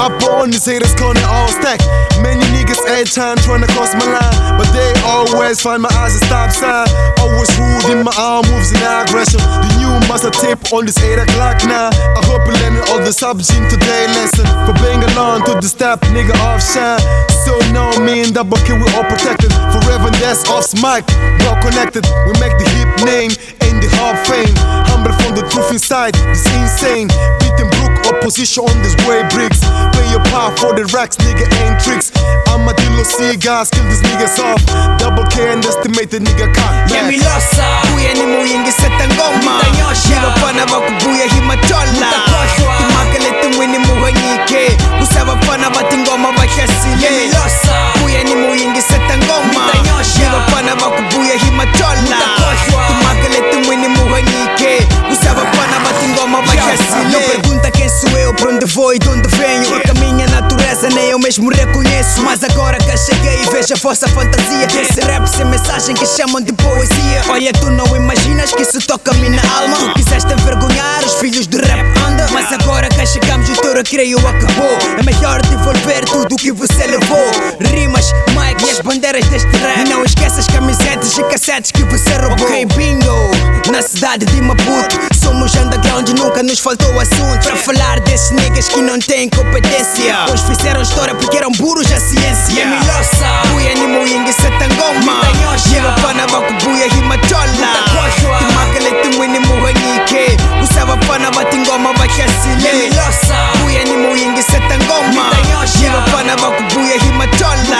I bought on these haters, calling all stacked. Many niggas every time trying to cross my line, but they always find my eyes a stop sign. Always rude in my arm moves in aggression. The new master tape on this 8 o'clock now. I hope you learning all the subject in today's lesson. For being alone to the step, nigga off shine. So now me and that bucket we all protected. Forever that's off mic, well connected. We make the hip name and the hard fame. Humble from the truth inside, it's insane. Beating Brook opposition on this way bricks. Play your power for the racks, nigga ain't tricks. I'm a dealer, see guys, kill this nigga soft. Double K underestimate the nigga cock. Yeah, me lost, buya ni mo yengi setang goma. Shiva pana waku buya hima chola. Timakele tumwe ni muha nyike. Usawa pana watingoma wakia sile. Yeah, me lost, buya ni mo yengi setang goma. Shiva pana waku buya hima chola. Timakele tumwe ni muha nyike. Usawa pana watingoma wakia sile. Não pergunta quem sou eu, pra onde vou e de onde venho. A caminha natureza nem eu mesmo reconheço. Mas agora que cheguei vejo a vossa fantasia. Esse rap sem mensagem que chamam de poesia. Olha, tu não imaginas que isso toca-me na alma. Tu quiseste envergonhar os filhos do rap, anda. Mas agora que chegamos o teu recreio acabou. É melhor devolver tudo o que você levou. Rimas, mic e as bandeiras deste rap. E não esqueças camisetas e cassetes que você roubou. Ok, bingo, na cidade de Maputo. Somos underground e nunca nos faltou assunto. Para falar desses niggas que não têm competência. Pois fizeram história porque eram burros à ciência. Yeah, milosa, buia ni moingi setangoma. Jiva pana waku buia himachola. Timakele tumwe ni muhanyike. Usawa pana watingoma wakia sile. Milosa, buia ni moingi setangoma. Jiva pana waku buia himachola.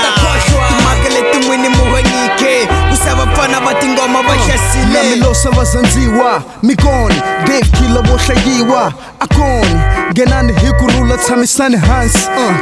Timakele tumwe ni muhanyike. Usawa pana watingoma wakia sile. Na milosa wazanziwa, migoni, dekila washayiwa. Akoni, genani hikurula tsamisani hansi.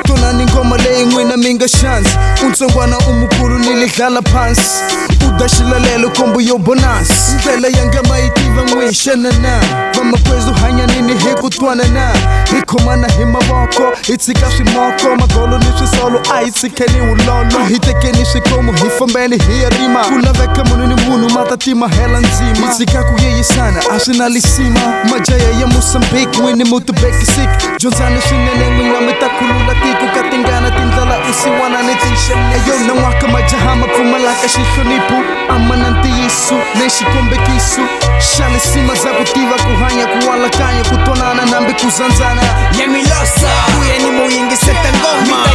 Tonani ngoma leyi ngwina minga shansi. Untsongwana umukuru nilidlala phansi. Udashilalelo kombo yo bonansi. Ndlela yangema itiva ngwishenana. Vamakwezu hanya nini hikutwanana. Hikomana himawako, itsika shimoko. Magolo nishisolo, aisikeni ulolo. Hitekeni shikomu, hifambeni hiyarima. Kulaveka munu ni munu, matatima hela nzima. Itsika kuyeyi sana, ashinalisima. Majaya ya Mosambiki, wini mutubeki sik. Jonzani shinenengu wa mitakulula tiku. Katingana tindala usiwana nitinshenye. Yo na waka majahama pumalaka shishonipu. Amananti isu, neshi kombekisu. Shali sima zakutiva kuhanya kuwalakanya. Kutonana nambi kuzanzana. Yemi losa, buya ni moyingi setangoma.